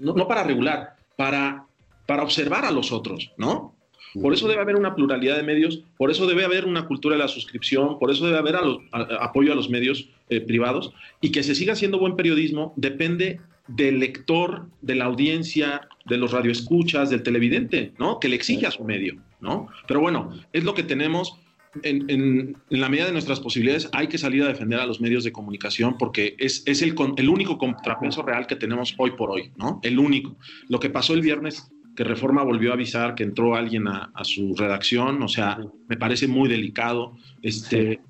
no, no para regular, para, para observar a los otros, ¿no? Por eso debe haber una pluralidad de medios, por eso debe haber una cultura de la suscripción, por eso debe haber a los, a, a, apoyo a los medios eh, privados, y que se siga haciendo buen periodismo depende del lector, de la audiencia, de los radioescuchas, del televidente, ¿no? Que le exige a su medio, ¿no? Pero bueno, es lo que tenemos. En, en, en la medida de nuestras posibilidades hay que salir a defender a los medios de comunicación porque es, es el, el único contrapeso real que tenemos hoy por hoy, ¿no? El único. Lo que pasó el viernes, que Reforma volvió a avisar que entró alguien a, a su redacción, o sea, me parece muy delicado. Este,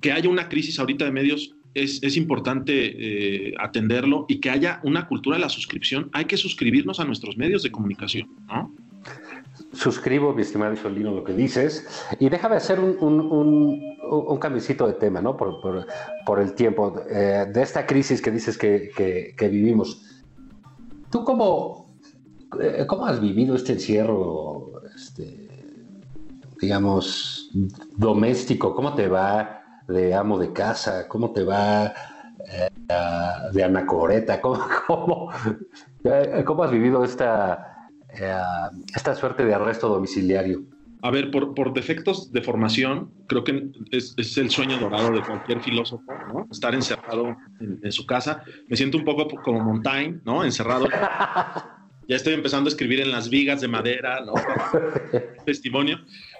que haya una crisis ahorita de medios es, es importante eh, atenderlo, y que haya una cultura de la suscripción. Hay que suscribirnos a nuestros medios de comunicación, ¿no? Suscribo, mi estimado Isolino, lo que dices, y déjame hacer un, un, un, un camisito de tema, ¿no? Por, por, por el tiempo, eh, de esta crisis que dices que, que, que vivimos. ¿Tú cómo... ¿Cómo has vivido este encierro, este, digamos, doméstico? ¿Cómo te va de amo de casa? ¿Cómo te va eh, de anacoreta? ¿Cómo, cómo, eh, ¿cómo has vivido esta, eh, esta suerte de arresto domiciliario? A ver, por, por defectos de formación, creo que es, es el sueño dorado de cualquier filósofo, ¿no? Estar encerrado en, en su casa. Me siento un poco como Montaigne, ¿no? Encerrado... Ya estoy empezando a escribir en las vigas de madera, ¿no? Testimonio.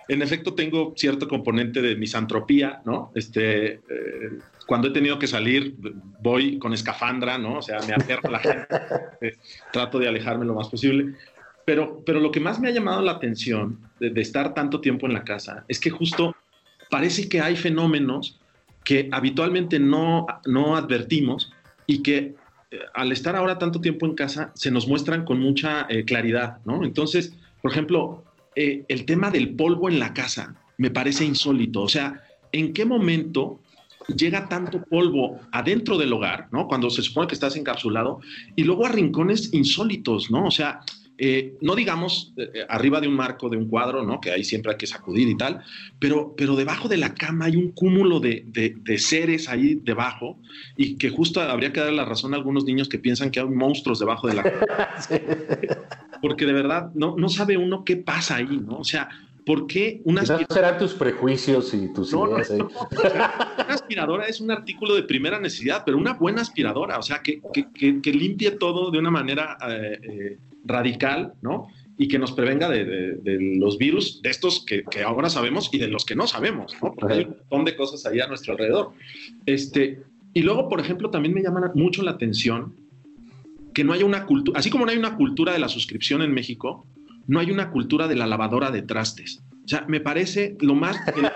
en efecto tengo cierto componente de misantropía, ¿no? Este, eh, cuando he tenido que salir, voy con escafandra, ¿no? O sea, me aterro a la gente, eh, trato de alejarme lo más posible. Pero, pero lo que más me ha llamado la atención de, de estar tanto tiempo en la casa es que justo parece que hay fenómenos que habitualmente no, no advertimos y que eh, al estar ahora tanto tiempo en casa se nos muestran con mucha eh, claridad, ¿no? Entonces, por ejemplo, eh, el tema del polvo en la casa me parece insólito. O sea, ¿en qué momento llega tanto polvo adentro del hogar, ¿no? Cuando se supone que estás encapsulado, y luego a rincones insólitos, ¿no? O sea, eh, no digamos eh, arriba de un marco, de un cuadro, ¿no? Que ahí siempre hay que sacudir y tal, pero, pero debajo de la cama hay un cúmulo de, de, de seres ahí debajo, y que justo habría que dar la razón a algunos niños que piensan que hay monstruos debajo de la cama. Sí. Porque de verdad no, no sabe uno qué pasa ahí, ¿no? O sea, ¿por qué una aspiradora? Serán tus prejuicios y tus no, ideas. No, no, no. O sea, una aspiradora es un artículo de primera necesidad, pero una buena aspiradora, o sea, que, que, que, que limpie todo de una manera eh, eh, radical, ¿no? Y que nos prevenga de, de, de los virus, de estos que, que ahora sabemos y de los que no sabemos, ¿no? Porque hay un montón de cosas ahí a nuestro alrededor. Este, y luego, por ejemplo, también me llama mucho la atención que no haya una cultura, así como no hay una cultura de la suscripción en México, no hay una cultura de la lavadora de trastes. O sea, me parece lo más, el, lo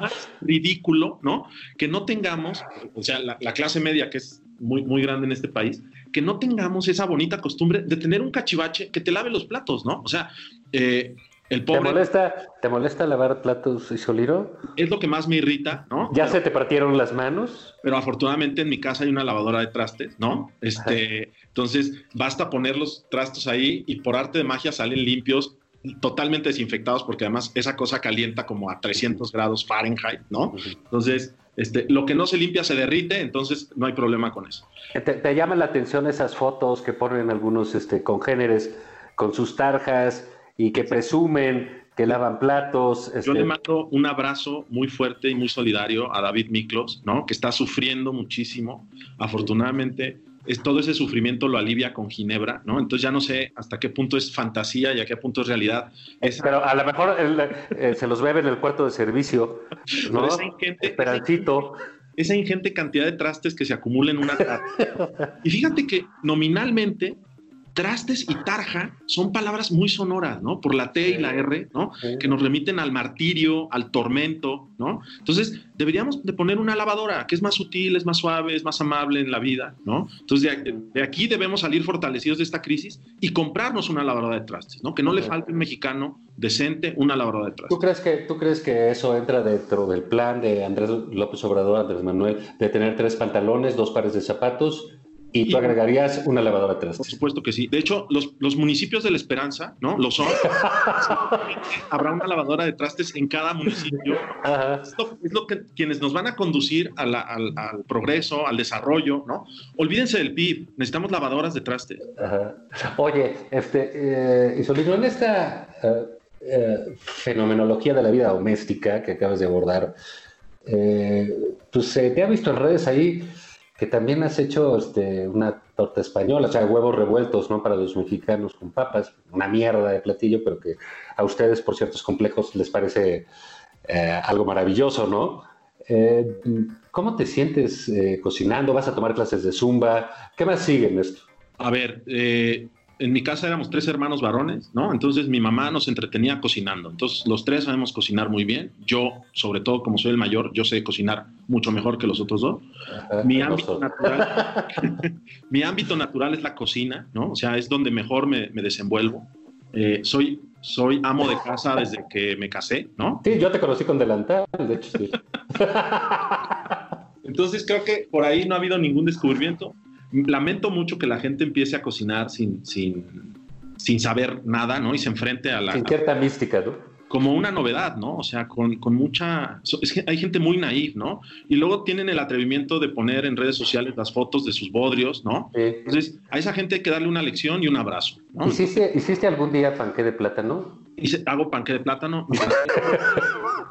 más ridículo, ¿no? Que no tengamos, o sea, la, la clase media, que es muy, muy grande en este país, que no tengamos esa bonita costumbre de tener un cachivache que te lave los platos, ¿no? O sea, eh, el pobre... ¿Te molesta, ¿Te molesta lavar platos, Isolino? Es lo que más me irrita, ¿no? ¿Ya pero, se te partieron las manos? Pero afortunadamente en mi casa hay una lavadora de trastes, ¿no? Este, ajá. Entonces, basta poner los trastos ahí y por arte de magia salen limpios, totalmente desinfectados, porque además esa cosa calienta como a trescientos grados Fahrenheit, ¿no? Entonces, este, lo que no se limpia se derrite, entonces no hay problema con eso. ¿Te, te llaman la atención esas fotos que ponen algunos este, congéneres con sus tarjas y que presumen que lavan platos? Este... Yo le mando un abrazo muy fuerte y muy solidario a David Miklos, ¿no? Que está sufriendo muchísimo. Afortunadamente, es, todo ese sufrimiento lo alivia con Ginebra, ¿no? Entonces ya no sé hasta qué punto es fantasía y a qué punto es realidad. Esa... Pero a lo mejor el, eh, se los bebe en el cuarto de servicio, ¿no? Esa ingente, Esperancito. Esa ingente cantidad de trastes que se acumula en una tarja. Y fíjate que nominalmente... Trastes y tarja son palabras muy sonoras, ¿no? Por la T y la R, ¿no? Sí. Que nos remiten al martirio, al tormento, ¿no? Entonces, deberíamos de poner una lavadora que es más sutil, es más suave, es más amable en la vida, ¿no? Entonces, de, de aquí debemos salir fortalecidos de esta crisis y comprarnos una lavadora de trastes, ¿no? Que no sí. le falte a un mexicano decente una lavadora de trastes. ¿Tú crees que, tú crees que eso entra dentro del plan de Andrés López Obrador, Andrés Manuel, de tener tres pantalones, dos pares de zapatos? ¿Y tú agregarías una lavadora de trastes? Por supuesto que sí. De hecho, los, los municipios de La Esperanza, ¿no? Lo son. Habrá una lavadora de trastes en cada municipio. Ajá. Esto es lo que quienes nos van a conducir a la, al, al progreso, al desarrollo, ¿no? Olvídense del P I B. Necesitamos lavadoras de trastes. Ajá. Oye, este, eh, Isolino, en esta eh, eh, fenomenología de la vida doméstica que acabas de abordar, eh, pues eh, te ha visto en redes ahí que también has hecho este, una torta española, o sea, huevos revueltos, ¿no? Para los mexicanos con papas, una mierda de platillo, pero que a ustedes por ciertos complejos les parece eh, algo maravilloso, ¿no? Eh, ¿Cómo te sientes eh, cocinando? ¿Vas a tomar clases de zumba? ¿Qué más sigue en esto? A ver, eh, en mi casa éramos tres hermanos varones, ¿no? Entonces mi mamá nos entretenía cocinando. Entonces los tres sabemos cocinar muy bien. Yo, sobre todo como soy el mayor, yo sé cocinar mucho mejor que los otros dos. Ajá, mi, ámbito natural, mi ámbito natural es la cocina, ¿no? O sea, es donde mejor me, me desenvuelvo. Eh, soy, soy amo de casa desde que me casé, ¿no? Sí, yo te conocí con delantal, de hecho, sí. Entonces creo que por ahí no ha habido ningún descubrimiento. Lamento mucho que la gente empiece a cocinar sin, sin, sin saber nada, ¿no? Y se enfrente a la... Sin cierta mística, ¿no? Como una novedad, ¿no? O sea, con, con mucha... Es que hay gente muy naif, ¿no? Y luego tienen el atrevimiento de poner en redes sociales las fotos de sus bodrios, ¿no? Sí. Entonces, a esa gente hay que darle una lección y un abrazo, ¿no? ¿Hiciste, ¿hiciste algún día panqué de plátano? Hice, hago panqué de plátano. Mi panqué,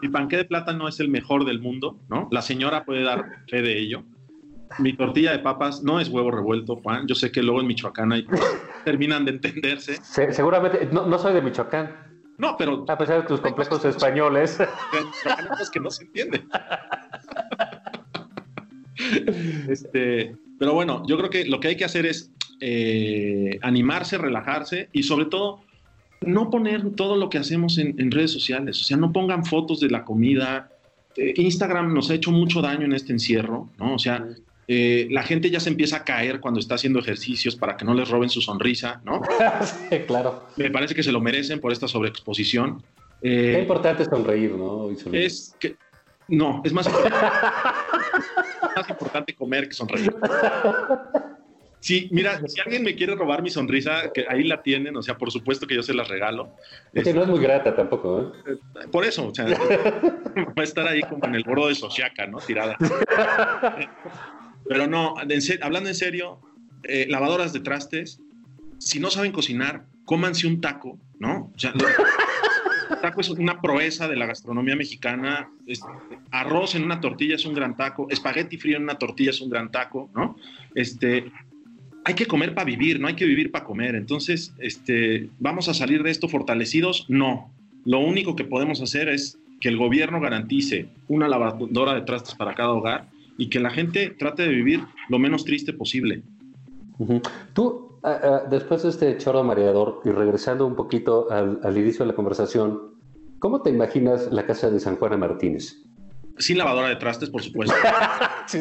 mi panqué de plátano es el mejor del mundo, ¿no? La señora puede dar fe de ello. Mi tortilla de papas no es huevo revuelto, Juan. Yo sé que luego en Michoacán hay... terminan de entenderse. Se, seguramente. No, no soy de Michoacán. No, pero... A pesar de tus complejos españoles. Es que no se entiende. Este, pero bueno, yo creo que lo que hay que hacer es eh, animarse, relajarse y sobre todo no poner todo lo que hacemos en, en redes sociales. O sea, no pongan fotos de la comida. Eh, Instagram nos ha hecho mucho daño en este encierro, ¿no? O sea, eh, la gente ya se empieza a caer cuando está haciendo ejercicios para que no les roben su sonrisa, ¿no? Sí, claro. Me parece que se lo merecen por esta sobreexposición. Eh, Qué importante es sonreír, ¿no? Es que... No, es más importante, más importante comer que sonreír. Sí, mira, si alguien me quiere robar mi sonrisa, que ahí la tienen, o sea, por supuesto que yo se las regalo. Es que no es muy grata tampoco, ¿eh? Por eso, o sea, va a estar ahí como en el borde de Sochiaca, ¿no? Tirada. Pero no, en serio, hablando en serio, eh, lavadoras de trastes, si no saben cocinar, cómanse un taco, ¿no? O sea... Lo... Taco es una proeza de la gastronomía mexicana. Este, arroz en una tortilla es un gran taco. Espagueti frío en una tortilla es un gran taco, ¿no? Este, hay que comer para vivir, no hay que vivir para comer. Entonces, este, ¿vamos a salir de esto fortalecidos? No. Lo único que podemos hacer es que el gobierno garantice una lavadora de trastes para cada hogar y que la gente trate de vivir lo menos triste posible. Uh-huh. Tú... Uh, uh, después de este chorro mareador y regresando un poquito al, al inicio de la conversación, ¿cómo te imaginas la casa de Sanjuana Martínez? Sin lavadora de trastes, por supuesto. Sí,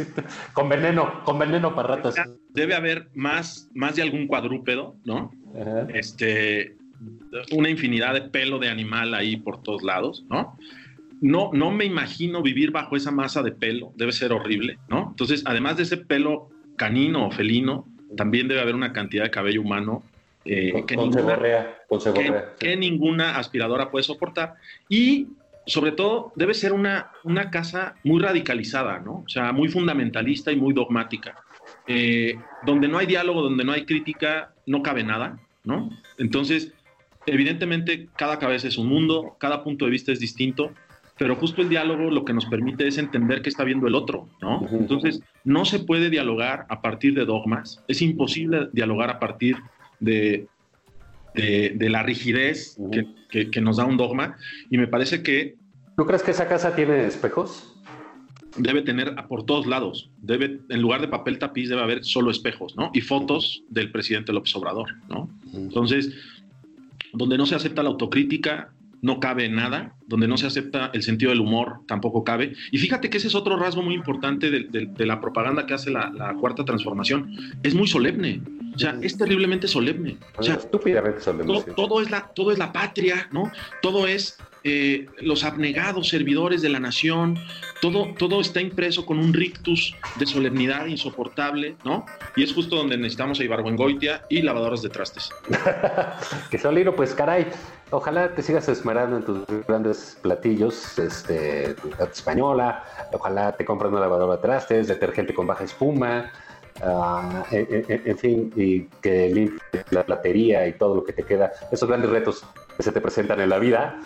con veneno, con veneno para ratas. Debe haber más, más de algún cuadrúpedo, ¿no? Ajá. Este, una infinidad de pelo de animal ahí por todos lados, ¿no? No, no me imagino vivir bajo esa masa de pelo, debe ser horrible, ¿no? Entonces, además de ese pelo canino o felino, también debe haber una cantidad de cabello humano eh, con, que, con ninguna, ceborrea, con ceborrea, que, sí. que ninguna aspiradora puede soportar. Y, sobre todo, debe ser una, una casa muy radicalizada, ¿no? O sea, muy fundamentalista y muy dogmática. Eh, donde no hay diálogo, donde no hay crítica, no cabe nada, ¿no? Entonces, evidentemente, cada cabeza es un mundo, cada punto de vista es distinto, pero justo el diálogo lo que nos permite es entender qué está viendo el otro, ¿no? Uh-huh. Entonces, no se puede dialogar a partir de dogmas, es imposible dialogar a partir de, de, de la rigidez uh-huh. que, que, que nos da un dogma, y me parece que... ¿Tú crees que esa casa tiene espejos? Debe tener por todos lados, debe, en lugar de papel tapiz debe haber solo espejos, ¿no? Y fotos del presidente López Obrador, ¿no? Uh-huh. Entonces, donde no se acepta la autocrítica... no cabe nada, donde no se acepta el sentido del humor, tampoco cabe. Y fíjate que ese es otro rasgo muy importante de, de, de la propaganda que hace la, la Cuarta Transformación. Es muy solemne, o sea, es terriblemente solemne. O sea, estúpidamente solemne. Todo, todo, es la, todo es la patria, ¿no? Todo es eh, los abnegados servidores de la nación, todo, todo está impreso con un rictus de solemnidad insoportable, ¿no? Y es justo donde necesitamos a Ibargüengoitia y lavadoras de trastes. Que solino, pues caray. Ojalá te sigas esmerando en tus grandes platillos, este, española, ojalá te compren una lavadora de trastes, detergente con baja espuma, uh, en, en, en fin, y que limpies la platería y todo lo que te queda, esos grandes retos que se te presentan en la vida.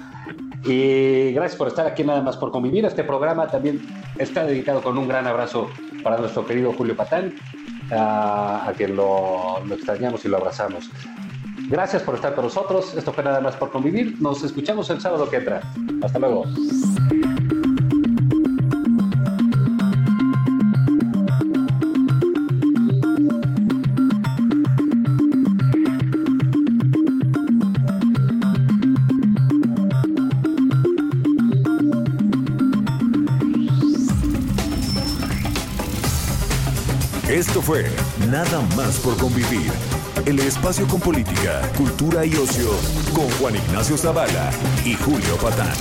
Y gracias por estar aquí, nada más por convivir. Este programa también está dedicado con un gran abrazo para nuestro querido Julio Patán, uh, a quien lo, lo extrañamos y lo abrazamos. Gracias por estar con nosotros. Esto fue Nada Más por Convivir. Nos escuchamos el sábado que entra. Hasta luego. Esto fue Nada Más por Convivir. El espacio con política, cultura y ocio con Juan Ignacio Zavala y Julio Patán.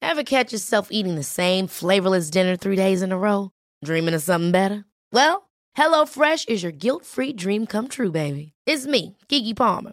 Ever catch yourself eating the same flavorless dinner three days in a row? Dreaming of something better? Well, HelloFresh is your guilt-free dream come true, baby. It's me, Kiki Palmer.